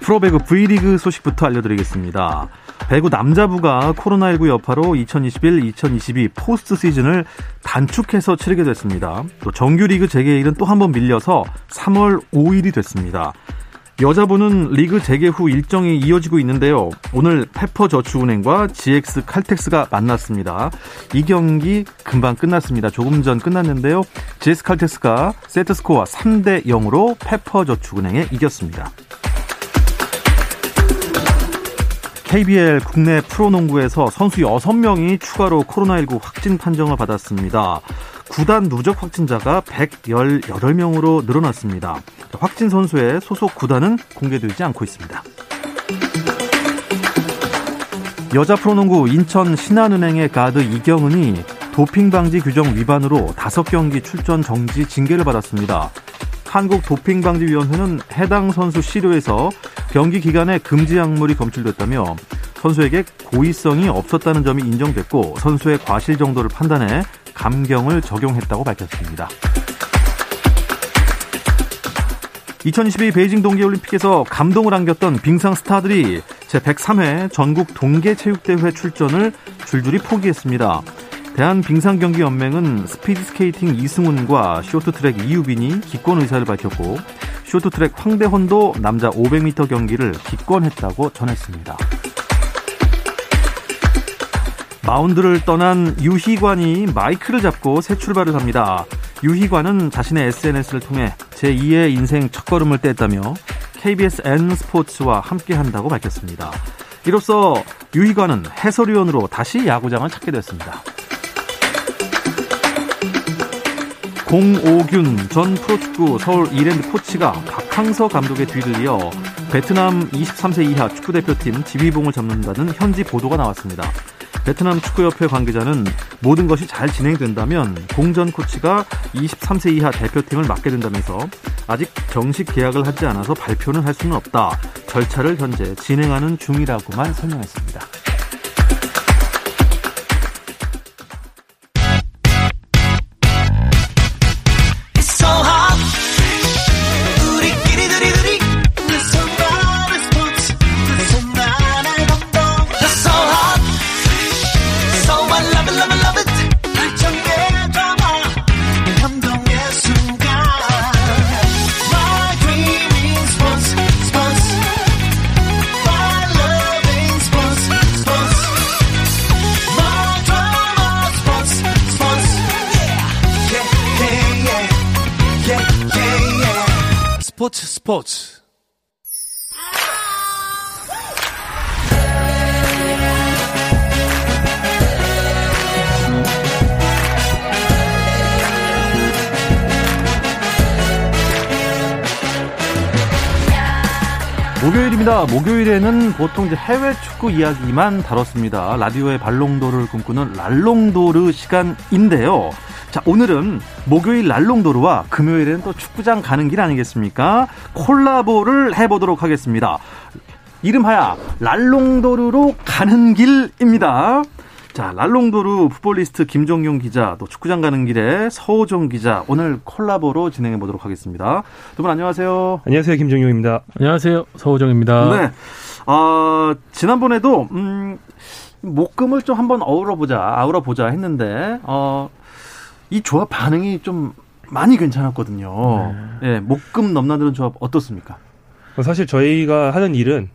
프로배구 V 리그 소식부터 알려드리겠습니다. 배구 남자부가 코로나19 여파로 2021-2022 포스트 시즌을 단축해서 치르게 됐습니다. 또 정규리그 재개일은 또 한 번 밀려서 3월 5일이 됐습니다. 여자부는 리그 재개 후 일정이 이어지고 있는데요. 오늘 페퍼저축은행과 GX 칼텍스가 만났습니다. 이 경기 금방 끝났습니다. 조금 전 끝났는데요. GX 칼텍스가 세트스코어 3대 0으로 페퍼저축은행에 이겼습니다. KBL 국내 프로농구에서 선수 6명이 추가로 코로나19 확진 판정을 받았습니다. 구단 누적 확진자가 118명으로 늘어났습니다. 확진 선수의 소속 구단은 공개되지 않고 있습니다. 여자 프로농구 인천 신한은행의 가드 이경은이 도핑방지 규정 위반으로 5경기 출전 정지 징계를 받았습니다. 한국도핑방지위원회는 해당 선수 시료에서 경기 기간에 금지 약물이 검출됐다며 선수에게 고의성이 없었다는 점이 인정됐고 선수의 과실 정도를 판단해 감경을 적용했다고 밝혔습니다. 2022 베이징 동계올림픽에서 감동을 안겼던 빙상 스타들이 제103회 전국 동계체육대회 출전을 줄줄이 포기했습니다. 대한빙상경기연맹은 스피드스케이팅 이승훈과 쇼트트랙 이유빈이 기권 의사를 밝혔고 쇼트트랙 황대헌도 남자 500m 경기를 기권했다고 전했습니다. 마운드를 떠난 유희관이 마이크를 잡고 새 출발을 합니다. 유희관은 자신의 SNS를 통해 제2의 인생 첫걸음을 뗐다며 KBSN 스포츠와 함께한다고 밝혔습니다. 이로써 유희관은 해설위원으로 다시 야구장을 찾게 됐습니다. 공오균 전 프로축구 서울 이랜드 코치가 박항서 감독의 뒤를 이어 베트남 23세 이하 축구대표팀 지휘봉을 잡는다는 현지 보도가 나왔습니다. 베트남 축구협회 관계자는 모든 것이 잘 진행된다면 공전 코치가 23세 이하 대표팀을 맡게 된다면서 아직 정식 계약을 하지 않아서 발표는 할 수는 없다. 절차를 현재 진행하는 중이라고만 설명했습니다. 스포츠. 목요일입니다. 목요일에는 보통 이제 해외 축구 이야기만 다뤘습니다. 라디오의 발롱도르를 꿈꾸는 랄롱도르 시간인데요. 자, 오늘은 목요일 랄롱도르와 금요일에는 또 축구장 가는 길 아니겠습니까? 콜라보를 해보도록 하겠습니다. 이름하여 랄롱도르로 가는 길입니다. 자, 랄롱도르 풋볼리스트 김종용 기자, 또 축구장 가는 길에 서호정 기자, 오늘 콜라보로 진행해보도록 하겠습니다. 두 분 안녕하세요. 안녕하세요. 김종용입니다. 안녕하세요. 서호정입니다. 네. 지난번에도, 목금을 좀 한번 아우러보자 했는데, 이 조합 반응이 좀 많이 괜찮았거든요. 네. 예, 목금 넘나드는 조합 어떻습니까? 사실 저희가 하는 일은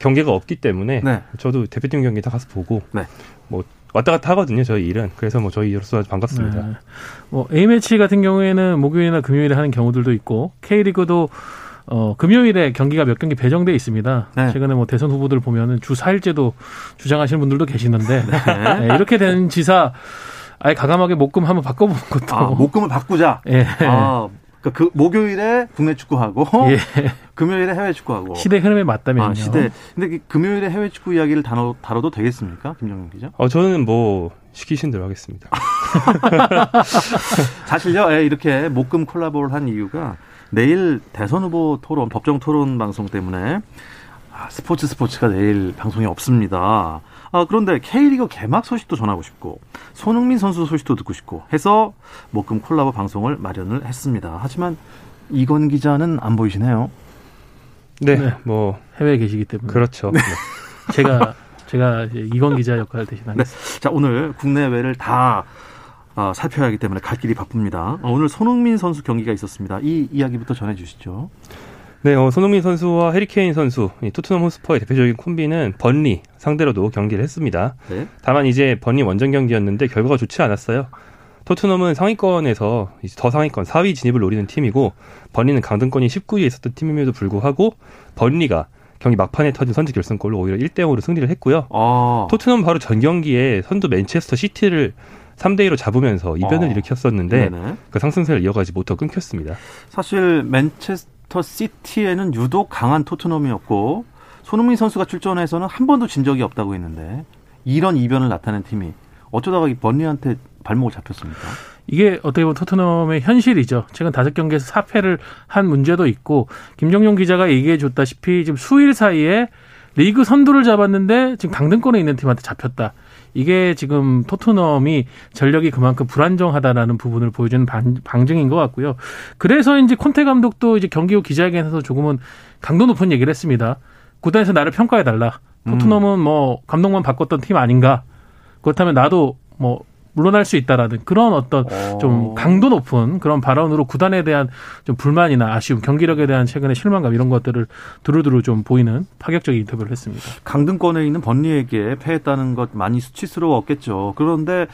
경기가 없기 때문에 네. 저도 대표팀 경기 다 가서 보고 네. 뭐 왔다 갔다 하거든요. 저희 일은. 그래서 뭐 저희로서 아주 반갑습니다. 네. 뭐 A매치 같은 경우에는 목요일이나 금요일에 하는 경우들도 있고 K리그도 금요일에 경기가 몇 경기 배정돼 있습니다. 네. 최근에 뭐 대선 후보들 보면은 주 4일째도 주장하시는 분들도 계시는데 네. 네, 이렇게 된 지사 아예 가감하게 목금 한번 바꿔보는 것도. 아, 목금을 바꾸자. 예. 아, 그 목요일에 국내 축구하고 예. 금요일에 해외 축구하고 시대 흐름에 맞다면요. 아, 시대. 근데 금요일에 해외 축구 이야기를 다뤄도 되겠습니까, 김정민 기자? 저는 뭐 시키신 대로 하겠습니다. 사실요, 이렇게 목금 콜라보를 한 이유가 내일 대선 후보 토론, 법정 토론 방송 때문에 스포츠가 내일 방송이 없습니다. 그런데 K리그 개막 소식도 전하고 싶고 손흥민 선수 소식도 듣고 싶고 해서 목금 콜라보 방송을 마련을 했습니다. 하지만 이건 기자는 안 보이시네요. 네. 뭐 해외에 계시기 때문에. 그렇죠. 네. 제가 이건 기자 역할을 대신합니다. 네. 자, 오늘 국내외를 다 살펴야 하기 때문에 갈 길이 바쁩니다. 오늘 손흥민 선수 경기가 있었습니다. 이 이야기부터 전해 주시죠. 네, 손흥민 선수와 해리케인 선수, 이 토트넘 홈스퍼의 대표적인 콤비는 번리 상대로도 경기를 했습니다. 네? 다만 이제 번리 원정 경기였는데 결과가 좋지 않았어요. 토트넘은 상위권에서 이제 더 상위권 4위 진입을 노리는 팀이고 번리는 강등권이 19위에 있었던 팀임에도 불구하고 번리가 경기 막판에 터진 선제 결승골로 오히려 1대0으로 승리를 했고요. 토트넘은 바로 전 경기에 선두 맨체스터 시티를 3대2로 잡으면서 이변을 일으켰었는데 네네. 그 상승세를 이어가지 못하고 끊겼습니다. 사실 맨체스터 시티에는 유독 강한 토트넘이었고 손흥민 선수가 출전해서는 한 번도 진 적이 없다고 했는데 이런 이변을 나타낸 팀이 어쩌다가 이 번리한테 발목을 잡혔습니까? 이게 어떻게 보면 토트넘의 현실이죠. 최근 5경기에서 4패를 한 문제도 있고 김종용 기자가 얘기해줬다시피 지금 수일 사이에 리그 선두를 잡았는데 지금 강등권에 있는 팀한테 잡혔다. 이게 지금 토트넘이 전력이 그만큼 불안정하다라는 부분을 보여주는 방증인 것 같고요. 그래서 이제 콘테 감독도 이제 경기 후 기자회견에서 조금은 강도 높은 얘기를 했습니다. 구단에서 나를 평가해달라. 토트넘은 뭐 감독만 바꿨던 팀 아닌가. 그렇다면 나도 뭐 물러날 수 있다라는 그런 어떤 좀 강도 높은 그런 발언으로 구단에 대한 좀 불만이나 아쉬움, 경기력에 대한 최근의 실망감 이런 것들을 두루두루 좀 보이는 파격적인 인터뷰를 했습니다. 강등권에 있는 번리에게 패했다는 것 많이 수치스러웠겠죠. 그런데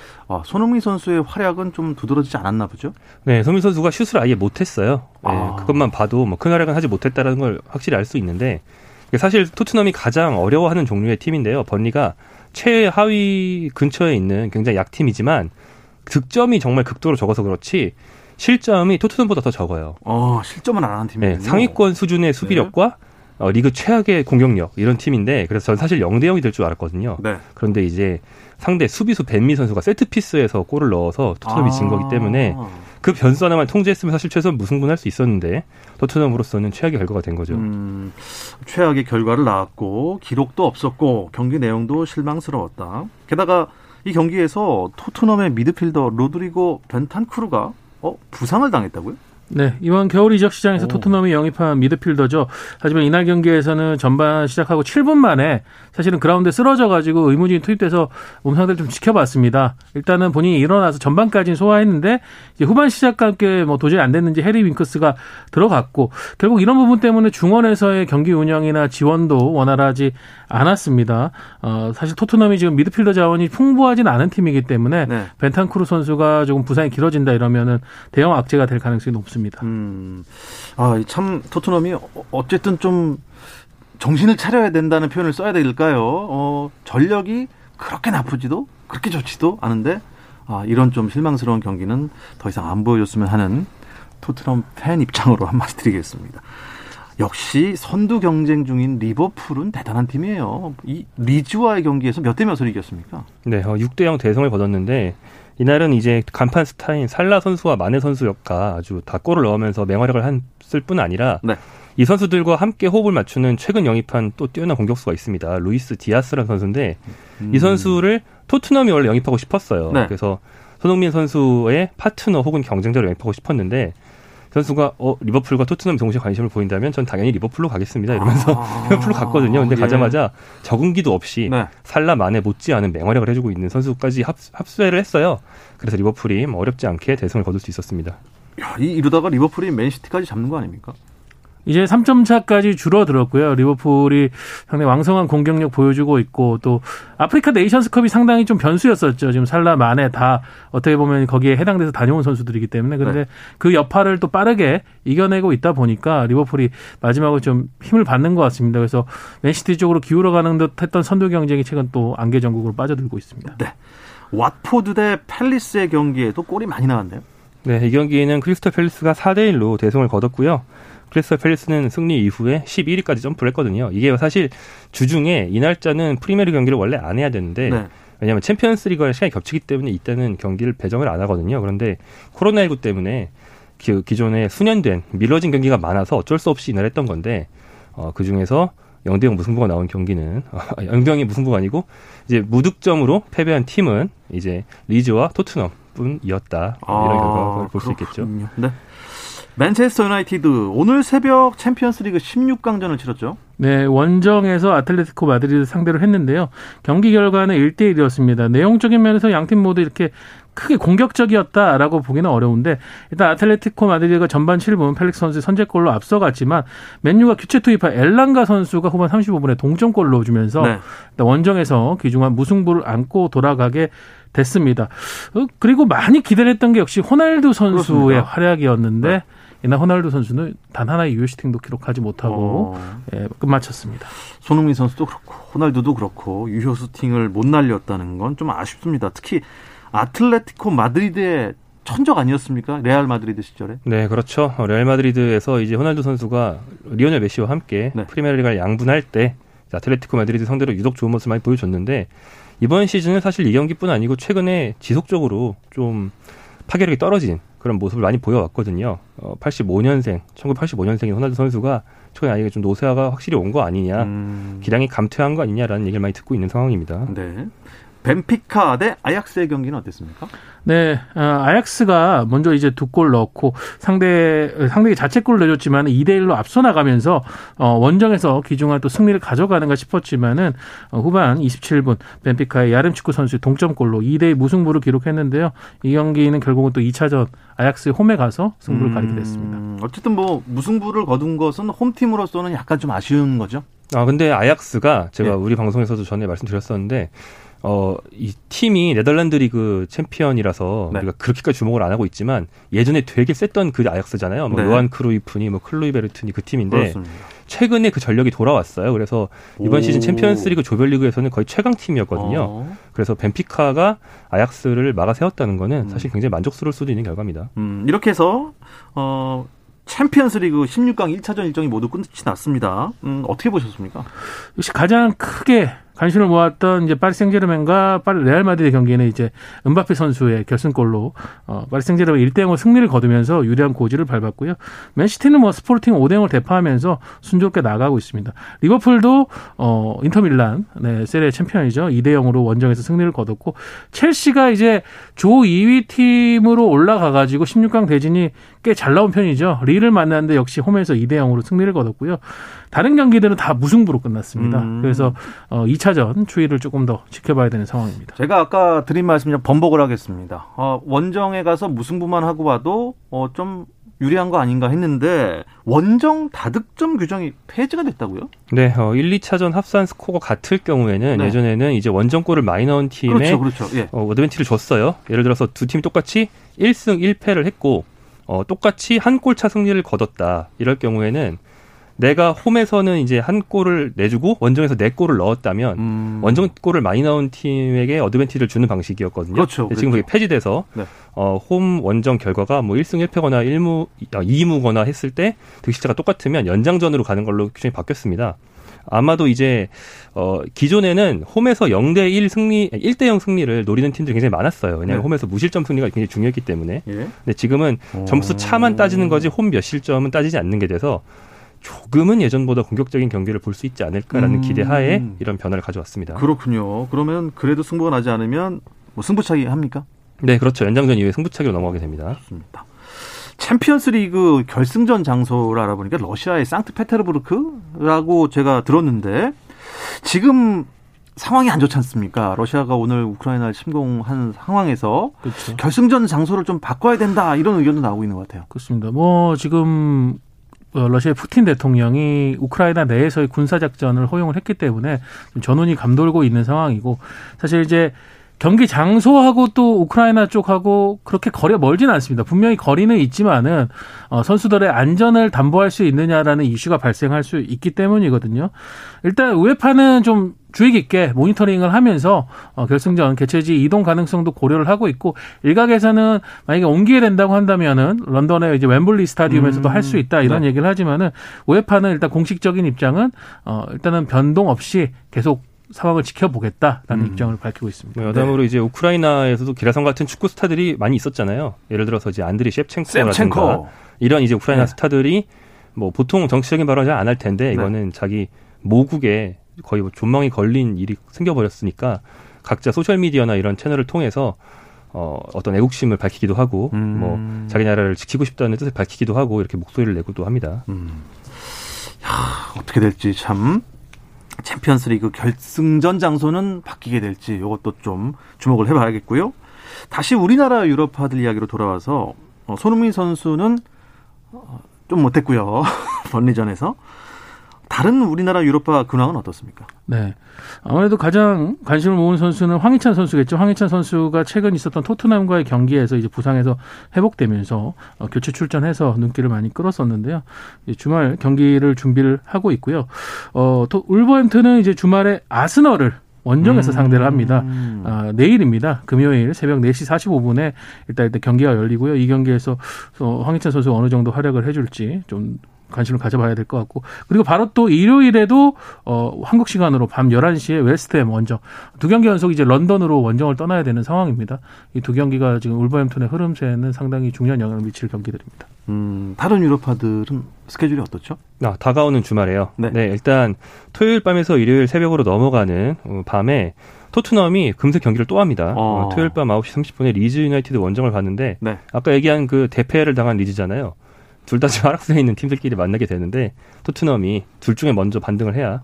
손흥민 선수의 활약은 좀 두드러지지 않았나 보죠? 네, 손흥민 선수가 슛을 아예 못했어요. 네, 그것만 봐도 뭐 큰 활약은 하지 못했다는 걸 확실히 알 수 있는데 사실 토트넘이 가장 어려워하는 종류의 팀인데요. 번리가 최하위 근처에 있는 굉장히 약팀이지만 득점이 정말 극도로 적어서 그렇지 실점이 토트넘보다 더 적어요. 실점은 안 하는 팀이에요. 네, 상위권 수준의 수비력과 리그 최악의 공격력 이런 팀인데 그래서 저는 사실 0대0이 될 줄 알았거든요. 네. 그런데 이제 상대 수비수 벤미 선수가 세트피스에서 골을 넣어서 토트넘이 진 거기 때문에 그 변수 하나만 통제했으면 사실 최소한 무승부할 수 있었는데 토트넘으로서는 최악의 결과가 된 거죠. 최악의 결과를 낳았고 기록도 없었고 경기 내용도 실망스러웠다. 게다가 이 경기에서 토트넘의 미드필더 로드리고 벤탄쿠르가 부상을 당했다고요? 네, 이번 겨울 이적 시장에서 토트넘이 영입한 미드필더죠. 하지만 이날 경기에서는 전반 시작하고 7분 만에 사실은 그라운드에 쓰러져가지고 의무진이 투입돼서 몸 상태를 좀 지켜봤습니다. 일단은 본인이 일어나서 전반까지는 소화했는데 이제 후반 시작과 함께 뭐 도저히 안 됐는지 해리 윙크스가 들어갔고 결국 이런 부분 때문에 중원에서의 경기 운영이나 지원도 원활하지 않았습니다. 사실 토트넘이 지금 미드필더 자원이 풍부하진 않은 팀이기 때문에 네. 벤탄쿠르 선수가 조금 부상이 길어진다 이러면은 대형 악재가 될 가능성이 높습니다. 참 토트넘이 어쨌든 좀 정신을 차려야 된다는 표현을 써야 될까요? 전력이 그렇게 나쁘지도 그렇게 좋지도 않은데 이런 좀 실망스러운 경기는 더 이상 안 보여줬으면 하는 토트넘 팬 입장으로 한마디 드리겠습니다. 역시 선두 경쟁 중인 리버풀은 대단한 팀이에요. 이 리즈와의 경기에서 몇 대 몇을 이겼습니까? 네, 6대0 대승을 거뒀는데 이날은 이제 간판 스타인 살라 선수와 마네 선수가 아주 다 골을 넣으면서 맹활약을 했을 뿐 아니라 네. 이 선수들과 함께 호흡을 맞추는 최근 영입한 또 뛰어난 공격수가 있습니다. 루이스 디아스라는 선수인데 이 선수를 토트넘이 원래 영입하고 싶었어요. 네. 그래서 손흥민 선수의 파트너 혹은 경쟁자를 영입하고 싶었는데 선수가 리버풀과 토트넘이 동시에 관심을 보인다면 전 당연히 리버풀로 가겠습니다. 이러면서 리버풀로 갔거든요. 근데 가자마자 적응기도 없이 네. 살라 만에 못지않은 맹활약을 해주고 있는 선수까지 합수를 했어요. 그래서 리버풀이 어렵지 않게 대승을 거둘 수 있었습니다. 야, 이러다가 리버풀이 맨시티까지 잡는 거 아닙니까? 이제 3점 차까지 줄어들었고요. 리버풀이 상당히 왕성한 공격력 보여주고 있고 또 아프리카 네이션스컵이 상당히 좀 변수였었죠. 지금 살라 마네 다 어떻게 보면 거기에 해당돼서 다녀온 선수들이기 때문에 그런데 네. 그 여파를 또 빠르게 이겨내고 있다 보니까 리버풀이 마지막으로 좀 힘을 받는 것 같습니다. 그래서 맨시티 쪽으로 기울어가는 듯했던 선두 경쟁이 최근 또 안개 전국으로 빠져들고 있습니다. 네, 왓포드 대 펠릭스의 경기에도 골이 많이 나왔네요. 네, 이 경기는 크리스탈 팰리스가 4대1로 대승을 거뒀고요. 크리스탈 팰리스는 승리 이후에 11위까지 점프를 했거든요. 이게 사실 주중에 이 날짜는 프리미어리그 경기를 원래 안 해야 되는데 네. 왜냐하면 챔피언스 리그와 시간이 겹치기 때문에 이때는 경기를 배정을 안 하거든요. 그런데 코로나19 때문에 기존에 수년된 미뤄진 경기가 많아서 어쩔 수 없이 이날 했던 건데 그중에서 0대0 무승부가 나온 경기는 0대0이 무승부가 아니고 이제 무득점으로 패배한 팀은 이제 리즈와 토트넘 뿐이었다. 이런 결과를 볼 수 있겠죠. 네. 맨체스터 유나이티드 오늘 새벽 챔피언스리그 16강전을 치렀죠. 네, 원정에서 아틀레티코 마드리드 상대를 했는데요. 경기 결과는 1대1이었습니다. 내용적인 면에서 양팀 모두 이렇게 크게 공격적이었다라고 보기는 어려운데 일단 아틀레티코 마드리드가 전반 7분 펠릭스 선수의 선제골로 앞서갔지만 맨유가 교체 투입한 엘랑가 선수가 후반 35분에 동점골을 넣어주면서 네. 원정에서 귀중한 무승부를 안고 돌아가게 됐습니다. 그리고 많이 기대를 했던 게 역시 호날두 선수의 그렇습니다. 활약이었는데 네. 이날 호날두 선수는 단 하나의 유효슈팅도 기록하지 못하고 예, 끝마쳤습니다. 손흥민 선수도 그렇고 호날두도 그렇고 유효슈팅을 못 날렸다는 건 좀 아쉽습니다. 특히 아틀레티코 마드리드의 천적 아니었습니까? 레알 마드리드 시절에. 네, 그렇죠. 레알 마드리드에서 이제 호날두 선수가 리오넬 메시와 함께 네. 프리메리가를 양분할 때 아틀레티코 마드리드 상대로 유독 좋은 모습을 많이 보여줬는데 이번 시즌은 사실 이 경기뿐 아니고 최근에 지속적으로 좀 파괴력이 떨어진 그런 모습을 많이 보여왔거든요. 1985년생인 호날두 선수가 최근에 아예 좀 노쇠화가 확실히 온 거 아니냐, 기량이 감퇴한 거 아니냐라는 얘기를 많이 듣고 있는 상황입니다. 네. 벤피카 대 아약스의 경기는 어땠습니까? 네, 아약스가 먼저 이제 두 골 넣고 상대에게 자책골을 내줬지만 2대1로 앞서 나가면서 원정에서 귀중한 또 승리를 가져가는가 싶었지만은 후반 27분 벤피카의 야름 축구 선수의 동점골로 2대2 무승부를 기록했는데요. 이 경기는 결국은 또 2차전 아약스의 홈에 가서 승부를 가리게 됐습니다. 어쨌든 뭐 무승부를 거둔 것은 홈팀으로서는 약간 좀 아쉬운 거죠? 아, 근데 아약스가 제가 네. 우리 방송에서도 전에 말씀드렸었는데 이 팀이 네덜란드 리그 챔피언이라서 네. 우리가 그렇게까지 주목을 안 하고 있지만 예전에 되게 셌던 그 아약스잖아요. 뭐 네. 요한 크루이프니 뭐 클로이베르트니 그 팀인데 그렇습니다. 최근에 그 전력이 돌아왔어요. 그래서 이번 시즌 챔피언스 리그 조별리그에서는 거의 최강팀이었거든요. 그래서 벤피카가 아약스를 막아 세웠다는 거는 사실 굉장히 만족스러울 수도 있는 결과입니다. 이렇게 해서 챔피언스 리그 16강 1차전 일정이 모두 끝이 났습니다. 어떻게 보셨습니까? 역시 가장 크게 관심을 모았던 이제 파리 생제르맹과 레알 마드리드 경기는 이제 은바페 선수의 결승골로 파리 생제르맹 1대0으로 승리를 거두면서 유리한 고지를 밟았고요. 맨시티는 뭐 스포르팅 5대0을 대파하면서 순조롭게 나가고 있습니다. 리버풀도 인터밀란 네, 세리아 챔피언이죠. 2대0으로 원정에서 승리를 거뒀고 첼시가 이제 조 2위 팀으로 올라가 가지고 16강 대진이 꽤 잘 나온 편이죠. 리를 만났는데 역시 홈에서 2대0으로 승리를 거뒀고요. 다른 경기들은 다 무승부로 끝났습니다. 그래서 2차전 추이를 조금 더 지켜봐야 되는 상황입니다. 제가 아까 드린 말씀 좀 번복을 하겠습니다. 원정에 가서 무승부만 하고 와도 좀 유리한 거 아닌가 했는데 원정 다득점 규정이 폐지가 됐다고요? 네. 1, 2차전 합산 스코어가 같을 경우에는 네. 예전에는 이제 원정골을 많이 넣은 팀에 그렇죠. 예. 어드밴티지를 줬어요. 예를 들어서 두 팀이 똑같이 1승 1패를 했고 똑같이 한 골차 승리를 거뒀다. 이럴 경우에는 내가 홈에서는 이제 한 골을 내주고 원정에서 네 골을 넣었다면 원정 골을 많이 넣은 팀에게 어드밴티지를 주는 방식이었거든요. 그렇죠. 지금 그게 폐지돼서 네. 홈 원정 결과가 뭐 1승 1패거나 2무거나 했을 때 득실차가 똑같으면 연장전으로 가는 걸로 규정이 바뀌었습니다. 아마도 이제 기존에는 홈에서 1대0 승리를 노리는 팀들이 굉장히 많았어요. 왜냐하면 네. 홈에서 무실점 승리가 굉장히 중요했기 때문에. 예. 근데 지금은 점수 차만 따지는 거지 홈 몇 실점은 따지지 않는 게 돼서 조금은 예전보다 공격적인 경기를 볼 수 있지 않을까라는 기대하에 이런 변화를 가져왔습니다. 그렇군요. 그러면 그래도 승부가 나지 않으면 뭐 승부차기 합니까? 네, 그렇죠. 연장전 이후에 승부차기로 넘어가게 됩니다. 좋습니다. 챔피언스리그 결승전 장소를 알아보니까 러시아의 상트페테르부르크라고 제가 들었는데 지금 상황이 안 좋지 않습니까? 러시아가 오늘 우크라이나를 침공한 상황에서 그렇죠. 결승전 장소를 좀 바꿔야 된다 이런 의견도 나오고 있는 것 같아요. 그렇습니다. 뭐 지금 러시아의 푸틴 대통령이 우크라이나 내에서의 군사작전을 허용을 했기 때문에 전운이 감돌고 있는 상황이고 사실 이제 경기 장소하고 또 우크라이나 쪽하고 그렇게 거리가 멀진 않습니다. 분명히 거리는 있지만은 선수들의 안전을 담보할 수 있느냐라는 이슈가 발생할 수 있기 때문이거든요. 일단 우에파는 좀 주의 깊게 모니터링을 하면서 결승전 개최지 이동 가능성도 고려를 하고 있고, 일각에서는 만약에 옮기게 된다고 한다면은 런던의 이제 웸블리 스타디움에서도 할 수 있다 이런 얘기를 하지만은 우에파는 일단 공식적인 입장은 일단은 변동 없이 계속 상황을 지켜보겠다라는 입장을 밝히고 있습니다. 여담으로 이제 우크라이나에서도 기라성 같은 축구 스타들이 많이 있었잖아요. 예를 들어서 이제 안드리 셰프첸코라든가 이런 이제 우크라이나 스타들이 뭐 보통 정치적인 발언을 잘 안 할 텐데 이거는 자기 모국에 거의 뭐 존망이 걸린 일이 생겨버렸으니까 각자 소셜미디어나 이런 채널을 통해서 어떤 애국심을 밝히기도 하고 뭐 자기 나라를 지키고 싶다는 뜻을 밝히기도 하고 이렇게 목소리를 내고도 합니다. 야, 어떻게 될지 참. 챔피언스리그 결승전 장소는 바뀌게 될지 이것도 좀 주목을 해봐야겠고요. 다시 우리나라 유럽파들 이야기로 돌아와서 손흥민 선수는 좀 못했고요. 번리전에서. 다른 우리나라 유럽파 근황은 어떻습니까? 네, 아무래도 가장 관심을 모은 선수는 황희찬 선수겠죠. 황희찬 선수가 최근 있었던 토트넘과의 경기에서 이제 부상에서 회복되면서 교체 출전해서 눈길을 많이 끌었었는데요. 주말 경기를 준비를 하고 있고요. 또 울버햄튼은 이제 주말에 아스널을 원정에서 상대를 합니다. 내일입니다. 금요일 새벽 4시 45분에 일단 경기가 열리고요. 이 경기에서 황희찬 선수가 어느 정도 활약을 해줄지 좀 관심을 가져봐야 될 것 같고, 그리고 바로 또 일요일에도 한국 시간으로 밤 11시에 웨스트햄 원정, 두 경기 연속 이제 런던으로 원정을 떠나야 되는 상황입니다. 이 두 경기가 지금 울버햄튼의 흐름세에는 상당히 중요한 영향을 미칠 경기들입니다. 다른 유럽파들은 스케줄이 어떻죠? 다가오는 주말에요. 네, 일단 토요일 밤에서 일요일 새벽으로 넘어가는 밤에 토트넘이 금세 경기를 또 합니다. 토요일 밤 9시 30분에 리즈 유나이티드 원정을 갔는데 아까 얘기한 그 대패를 당한 리즈잖아요. 둘 다 지금 하락세에 있는 팀들끼리 만나게 되는데 토트넘이 둘 중에 먼저 반등을 해야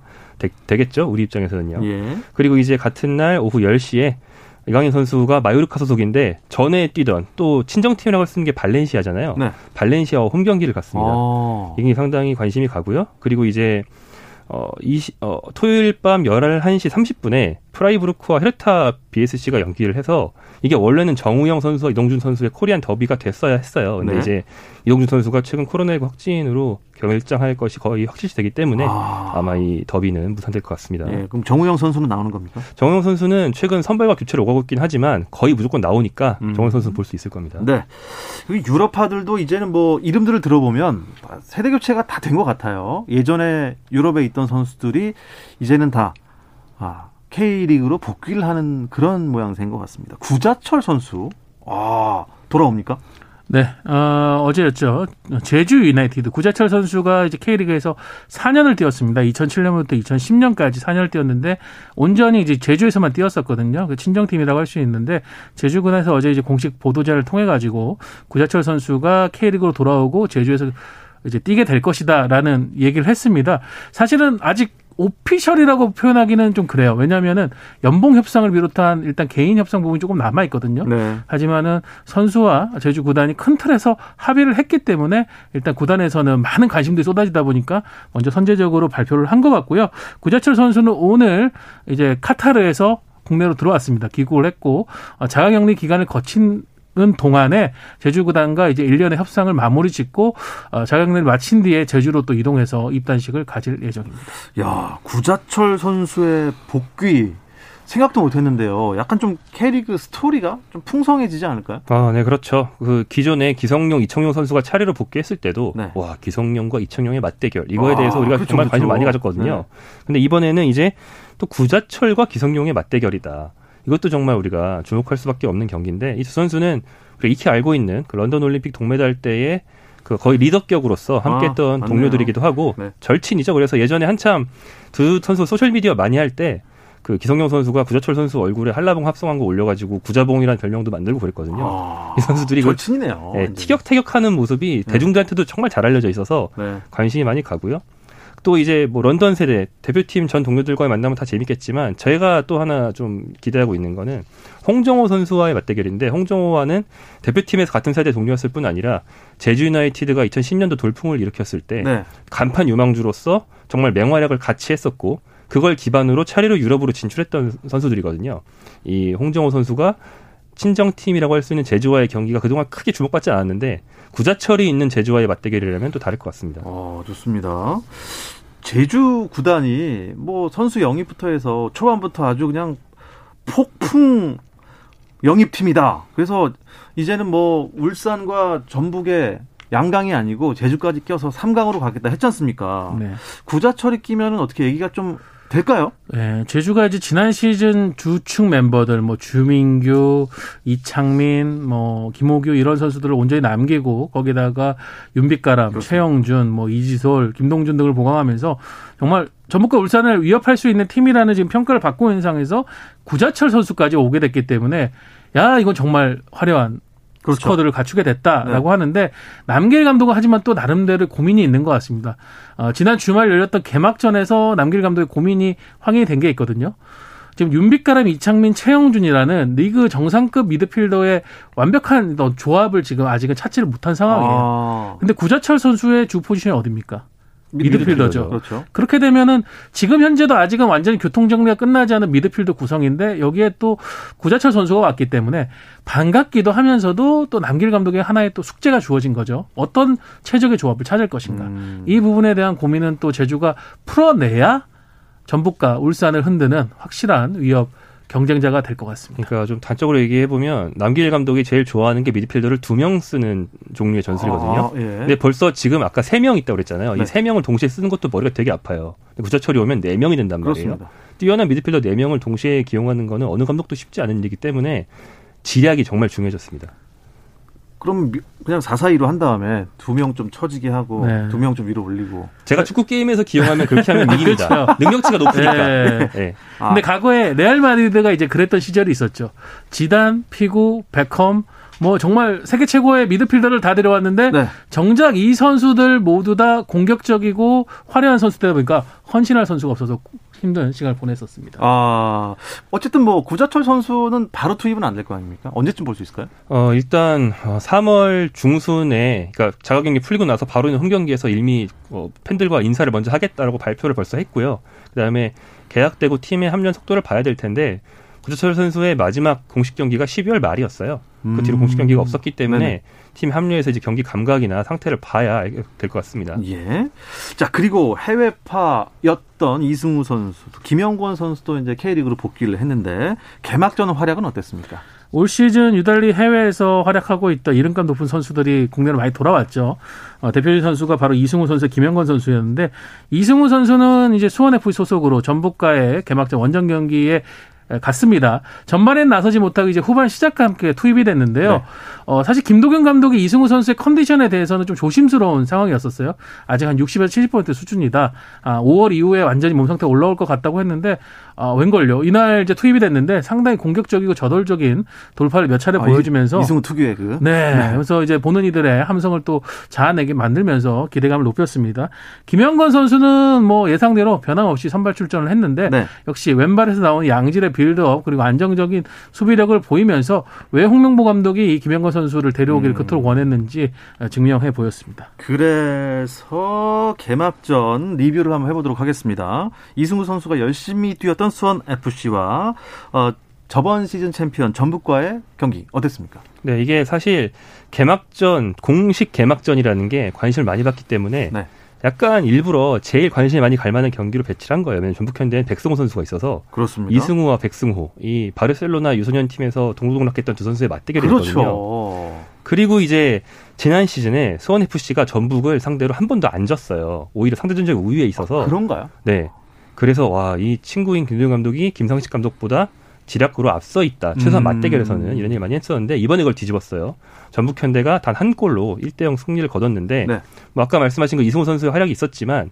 되겠죠. 우리 입장에서는요. 예. 그리고 이제 같은 날 오후 10시에 이강인 선수가 마요르카 소속인데 전에 뛰던 또 친정팀이라고 쓰는 게 발렌시아잖아요. 발렌시아와 홈경기를 갔습니다. 이게 상당히 관심이 가고요. 그리고 이제 토요일 밤 11시 30분에 프라이부르크와 헤르타 BSC가 연기를 해서 이게 원래는 정우영 선수와 이동준 선수의 코리안 더비가 됐어야 했어요. 근데 이제 이동준 선수가 최근 코로나19 확진으로 결장할 것이 거의 확실시 되기 때문에 아마 이 더비는 무산될 것 같습니다. 예, 그럼 정우영 선수는 나오는 겁니까? 정우영 선수는 최근 선발과 교체를 오가고 있긴 하지만 거의 무조건 나오니까 정우영 선수는 볼 수 있을 겁니다. 네. 유럽파들도 이제는 뭐 이름들을 들어보면 세대 교체가 다 된 것 같아요. 예전에 유럽에 있던 선수들이 이제는 다 K리그로 복귀를 하는 그런 모양새인 것 같습니다. 구자철 선수 돌아옵니까? 네, 어제였죠. 제주 유나이티드. 구자철 선수가 이제 K리그에서 4년을 뛰었습니다. 2007년부터 2010년까지 4년을 뛰었는데, 온전히 이제 제주에서만 뛰었었거든요. 그 친정팀이라고 할 수 있는데, 제주군에서 어제 이제 공식 보도자를 통해가지고, 구자철 선수가 K리그로 돌아오고, 제주에서 이제 뛰게 될 것이다라는 얘기를 했습니다. 사실은 아직 오피셜이라고 표현하기는 좀 그래요. 왜냐하면은 연봉 협상을 비롯한 일단 개인 협상 부분이 조금 남아 있거든요. 하지만은 선수와 제주 구단이 큰 틀에서 합의를 했기 때문에 일단 구단에서는 많은 관심들이 쏟아지다 보니까 먼저 선제적으로 발표를 한 것 같고요. 구자철 선수는 오늘 이제 카타르에서 국내로 들어왔습니다. 귀국을 했고 자가격리 기간을 거친 동안에 제주구단과 이제 1년의 협상을 마무리 짓고 자격리를 마친 뒤에 제주로 또 이동해서 입단식을 가질 예정입니다. 야, 구자철 선수의 복귀 생각도 못했는데요. 약간 좀 K리그 스토리가 좀 풍성해지지 않을까요? 네, 그렇죠. 그 기존에 기성용, 이청용 선수가 차례로 복귀했을 때도 와, 기성용과 이청용의 맞대결 이거에 대해서 우리가 정말 관심을 많이 가졌거든요. 근데 이번에는 이제 또 구자철과 기성용의 맞대결이다. 이것도 정말 우리가 주목할 수밖에 없는 경기인데 이 두 선수는 우리가 익히 알고 있는 그 런던 올림픽 동메달 때의 그 거의 리더격으로서 함께했던 동료들이기도 하고 절친이죠. 그래서 예전에 한참 두 선수 소셜미디어 많이 할 때 그 기성용 선수가 구자철 선수 얼굴에 한라봉 합성한 거 올려가지고 구자봉이라는 별명도 만들고 그랬거든요. 이 선수들이 절친이네요. 네, 티격태격하는 모습이 대중들한테도 정말 잘 알려져 있어서 관심이 많이 가고요. 또 이제 뭐 런던 세대 대표팀 전 동료들과의 만남은 다 재밌겠지만 제가 또 하나 좀 기대하고 있는 거는 홍정호 선수와의 맞대결인데 홍정호와는 대표팀에서 같은 세대 동료였을 뿐 아니라 제주 유나이티드가 2010년도 돌풍을 일으켰을 때 간판 유망주로서 정말 맹활약을 같이 했었고 그걸 기반으로 차례로 유럽으로 진출했던 선수들이거든요. 이 홍정호 선수가 친정팀이라고 할 수 있는 제주와의 경기가 그동안 크게 주목받지 않았는데 구자철이 있는 제주와의 맞대결이라면 또 다를 것 같습니다. 좋습니다. 제주 구단이 뭐 선수 영입부터 해서 초반부터 아주 그냥 폭풍 영입팀이다. 그래서 이제는 뭐 울산과 전북의 양강이 아니고 제주까지 껴서 3강으로 가겠다 했지 않습니까? 네. 구자철이 끼면은 어떻게 얘기가 좀 될까요? 네, 제주가 이제 지난 시즌 주축 멤버들, 뭐 주민규, 이창민, 뭐 김호규 이런 선수들을 온전히 남기고 거기다가 윤빛가람, 그렇습니다. 최영준, 뭐 이지솔, 김동준 등을 보강하면서 정말 전북과 울산을 위협할 수 있는 팀이라는 지금 평가를 받고 있는 상황에서 구자철 선수까지 오게 됐기 때문에 야 이건 정말 화려한. 그렇죠. 스쿼드를 갖추게 됐다라고 네. 하는데 남길 감독은 하지만 또 나름대로 고민이 있는 것 같습니다. 지난 주말 열렸던 개막전에서 남길 감독의 고민이 확인이 된 게 있거든요. 지금 윤빛가람, 이창민, 최영준이라는 리그 정상급 미드필더의 완벽한 조합을 지금 아직은 찾지를 못한 상황이에요. 근데 구자철 선수의 주 포지션이 어딥니까? 미드필더죠. 그렇죠. 그렇게 되면은 지금 현재도 아직은 완전히 교통정리가 끝나지 않은 미드필더 구성인데 여기에 또 구자철 선수가 왔기 때문에 반갑기도 하면서도 또 남길 감독의 하나의 또 숙제가 주어진 거죠. 어떤 최적의 조합을 찾을 것인가. 이 부분에 대한 고민은 또 제주가 풀어내야 전북과 울산을 흔드는 확실한 위협 경쟁자가 될 것 같습니다. 그러니까 좀 단적으로 얘기해보면 남길 감독이 제일 좋아하는 게 미드필더를 2명 쓰는 종류의 전술이거든요. 예. 근데 벌써 지금 아까 3명 있다고 그랬잖아요. 네. 이 3명을 동시에 쓰는 것도 머리가 되게 아파요. 구자철이 오면 4명이 된단 말이에요. 그렇습니다. 뛰어난 미드필더 4명을 동시에 기용하는 거는 어느 감독도 쉽지 않은 일이기 때문에 지략이 정말 중요해졌습니다. 그럼 그냥 4-4-2로 한 다음에 2명 좀 처지게 하고 네. 2명 좀 위로 올리고. 제가 축구 게임에서 기용하면 그렇게 하면 이깁니다. 그렇죠. 능력치가 높으니까. 네. 네. 네. 근데 과거에 레알 마드리드가 이제 그랬던 시절이 있었죠. 지단, 피구, 베컴 뭐 정말 세계 최고의 미드필더를 다 데려왔는데 네. 정작 이 선수들 모두 다 공격적이고 화려한 선수들이다 보니까 헌신할 선수가 없어서 힘든 시간을 보냈었습니다. 어쨌든 뭐 구자철 선수는 바로 투입은 안 될 거 아닙니까? 언제쯤 볼 수 있을까요? 일단 3월 중순에 그러니까 자가 경기 풀리고 나서 바로 있는 홈 경기에서 이미 팬들과 인사를 먼저 하겠다라고 발표를 벌써 했고요. 그다음에 계약되고 팀의 합류 속도를 봐야 될 텐데 구자철 선수의 마지막 공식 경기가 12월 말이었어요. 그 뒤로 공식 경기가 없었기 때문에 네네. 팀 합류해서 이제 경기 감각이나 상태를 봐야 될 것 같습니다. 예. 자, 그리고 해외파였던 이승우 선수, 김영권 선수도 이제 K리그로 복귀를 했는데 개막전 활약은 어땠습니까? 올 시즌 유달리 해외에서 활약하고 있던 이름값 높은 선수들이 국내로 많이 돌아왔죠. 대표적인 선수가 바로 이승우 선수, 김영권 선수였는데 이승우 선수는 이제 수원FC 소속으로 전북과의 개막전 원정 경기에 갔습니다. 전반엔 나서지 못하고 이제 후반 시작과 함께 투입이 됐는데요. 네. 사실 김도균 감독이 이승우 선수의 컨디션에 대해서는 좀 조심스러운 상황이었어요. 아직 한 60에서 70% 수준이다. 5월 이후에 완전히 몸 상태가 올라올 것 같다고 했는데 웬걸요. 이날 이제 투입이 됐는데 상당히 공격적이고 저돌적인 돌파를 몇 차례 보여주면서 이승우 특유의 그. 네. 네. 그래서 이제 보는 이들의 함성을 또 자아내게 만들면서 기대감을 높였습니다. 김영건 선수는 뭐 예상대로 변함없이 선발 출전을 했는데 네. 역시 왼발에서 나오는 양질의 빌드업 그리고 안정적인 수비력을 보이면서 왜 홍명보 감독이 이 김영건 선수를 데려오기를 그토록 원했는지 증명해 보였습니다. 그래서 개막전 리뷰를 한번 해보도록 하겠습니다. 이승우 선수가 열심히 뛰었던 수원FC와 저번 시즌 챔피언 전북과의 경기 어땠습니까? 네, 이게 사실 개막전 공식 개막전이라는 게 관심을 많이 받기 때문에 네. 약간 일부러 제일 관심이 많이 갈 만한 경기로 배치를 한 거예요. 왜냐하면 전북현대에는 백승호 선수가 있어서 그렇습니다. 이승우와 백승호, 이 바르셀로나 유소년 팀에서 동고동락했던 두 선수의 맞대결이었거든요. 그렇죠. 그리고 이제 지난 시즌에 수원FC가 전북을 상대로 한 번도 안 졌어요. 오히려 상대전적 우위에 있어서. 그런가요? 네. 그래서 와, 이 친구인 김종용 감독이 김상식 감독보다 지략으로 앞서 있다. 최소한 맞대결에서는 이런 일 많이 했었는데 이번에 그걸 뒤집었어요. 전북현대가 단 한 골로 1-0 승리를 거뒀는데 네. 뭐 아까 말씀하신 그 이승우 선수의 활약이 있었지만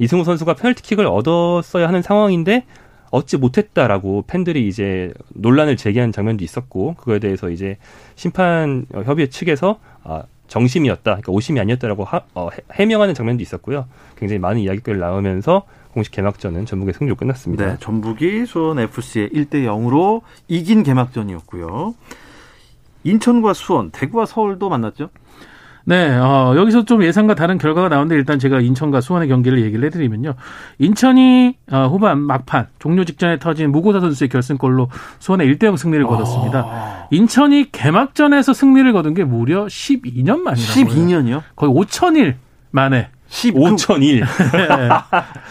이승우 선수가 페널티킥을 얻었어야 하는 상황인데 얻지 못했다라고 팬들이 이제 논란을 제기한 장면도 있었고 그거에 대해서 이제 심판 협의회 측에서 정심이었다. 그러니까 오심이 아니었다라고 해명하는 장면도 있었고요. 굉장히 많은 이야기거리를 나오면서 공식 개막전은 전북의 승리로 끝났습니다. 네, 전북이 수원FC의 1-0으로 이긴 개막전이었고요. 인천과 수원, 대구와 서울도 만났죠? 네, 여기서 좀 예상과 다른 결과가 나오는데 일단 제가 인천과 수원의 경기를 얘기를 해드리면요. 인천이 후반 막판 종료 직전에 터진 무고사 선수의 결승골로 수원의 1-0 승리를 거뒀습니다. 인천이 개막전에서 승리를 거둔 게 무려 12년 만이라고요. 12년이요? 거의 5,000일 만에. 5,001.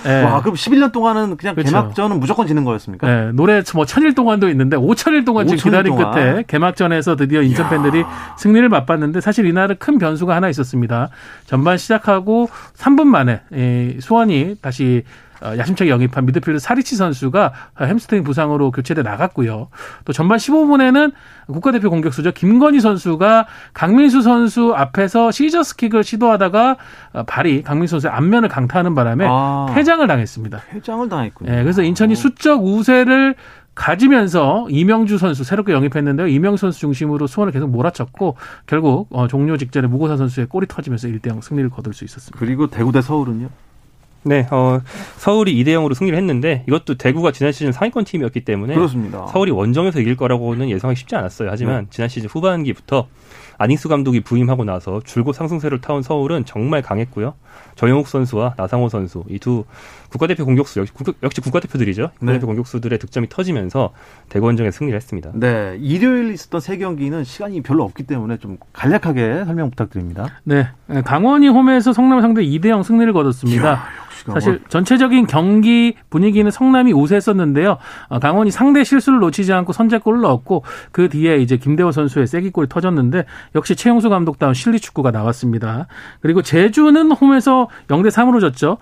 네. 와, 그럼 11년 동안은 그냥 그렇죠. 개막전은 무조건 지는 거였습니까? 네. 노래 뭐 1,000일 동안도 있는데 5,000일 동안 지금 기다린 동안. 끝에 개막전에서 드디어 인천 팬들이 승리를 맛봤는데 사실 이날은 큰 변수가 하나 있었습니다. 전반 시작하고 3분 만에 수원이 다시 야심차게 영입한 미드필더 사리치 선수가 햄스트링 부상으로 교체돼 나갔고요. 또 전반 15분에는 국가대표 공격수죠. 김건희 선수가 강민수 선수 앞에서 시저스킥을 시도하다가 발이 강민수 선수의 앞면을 강타하는 바람에 퇴장을 당했습니다. 퇴장을 당했군요. 네, 그래서 인천이 수적 우세를 가지면서 이명주 선수 새롭게 영입했는데요. 이명주 선수 중심으로 수원을 계속 몰아쳤고 결국 종료 직전에 무고사 선수의 골이 터지면서 1대0 승리를 거둘 수 있었습니다. 그리고 대구 대 서울은요? 네, 서울이 2대0으로 승리를 했는데 이것도 대구가 지난 시즌 상위권 팀이었기 때문에 그렇습니다. 서울이 원정에서 이길 거라고는 예상하기 쉽지 않았어요. 하지만 지난 시즌 후반기부터 안익수 감독이 부임하고 나서 줄곧 상승세를 타온 서울은 정말 강했고요. 정영욱 선수와 나상호 선수 이 두 국가대표 공격수 역시 국가대표들이죠. 국가대표 공격수들의 득점이 터지면서 대구 원정에 승리를 했습니다. 네, 일요일 있었던 세 경기는 시간이 별로 없기 때문에 좀 간략하게 설명 부탁드립니다. 네, 강원이 홈에서 성남 상대 2대0 승리를 거뒀습니다. 이야, 사실 전체적인 경기 분위기는 성남이 우세했었는데요. 강원이 상대 실수를 놓치지 않고 선제골을 넣었고 그 뒤에 이제 김대호 선수의 세기골이 터졌는데 역시 최용수 감독다운 실리축구가 나왔습니다. 그리고 제주는 홈에서 0대3으로 졌죠.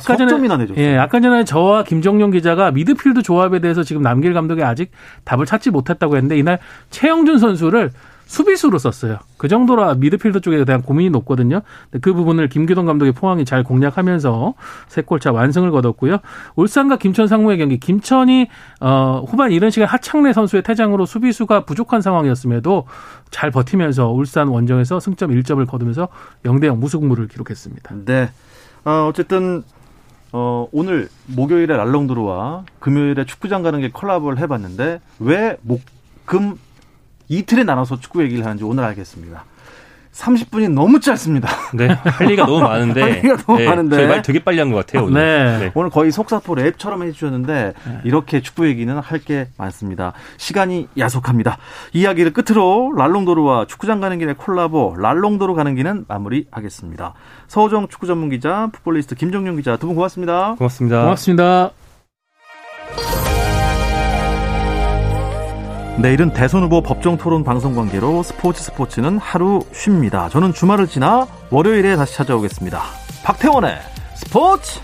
석점이나 내줬어요. 예, 아까 전에 저와 김종용 기자가 미드필드 조합에 대해서 지금 남길 감독이 아직 답을 찾지 못했다고 했는데 이날 최영준 선수를 수비수로 썼어요. 그 정도라 미드필더 쪽에 대한 고민이 높거든요. 그 부분을 김규동 감독의 포항이 잘 공략하면서 세 골차 완승을 거뒀고요. 울산과 김천 상무의 경기. 김천이 후반 이른 시간 하창래 선수의 퇴장으로 수비수가 부족한 상황이었음에도 잘 버티면서 울산 원정에서 승점 1점을 거두면서 0대0 무승부를 기록했습니다. 네. 어쨌든 오늘 목요일에 발롱도르와 금요일에 축구장 가는 게 콜라보를 해봤는데 왜 목, 금, 이틀에 나눠서 축구 얘기를 하는지 오늘 알겠습니다. 30분이 너무 짧습니다. 네, 할 얘기가 너무 많은데. 저희 말 되게 빨리 한 것 같아요. 오늘. 네. 네. 오늘 거의 속사포 랩처럼 해주셨는데 이렇게 축구 얘기는 할 게 많습니다. 시간이 야속합니다. 이야기를 끝으로 랄롱도르와 축구장 가는 길의 콜라보 랄롱도르 가는 길은 마무리하겠습니다. 서호정 축구 전문 기자, 풋볼리스트 김종용 기자 두 분 고맙습니다. 고맙습니다. 고맙습니다. 내일은 대선 후보 법정 토론 방송 관계로 스포츠는 하루 쉽니다. 저는 주말을 지나 월요일에 다시 찾아오겠습니다. 박태원의 스포츠!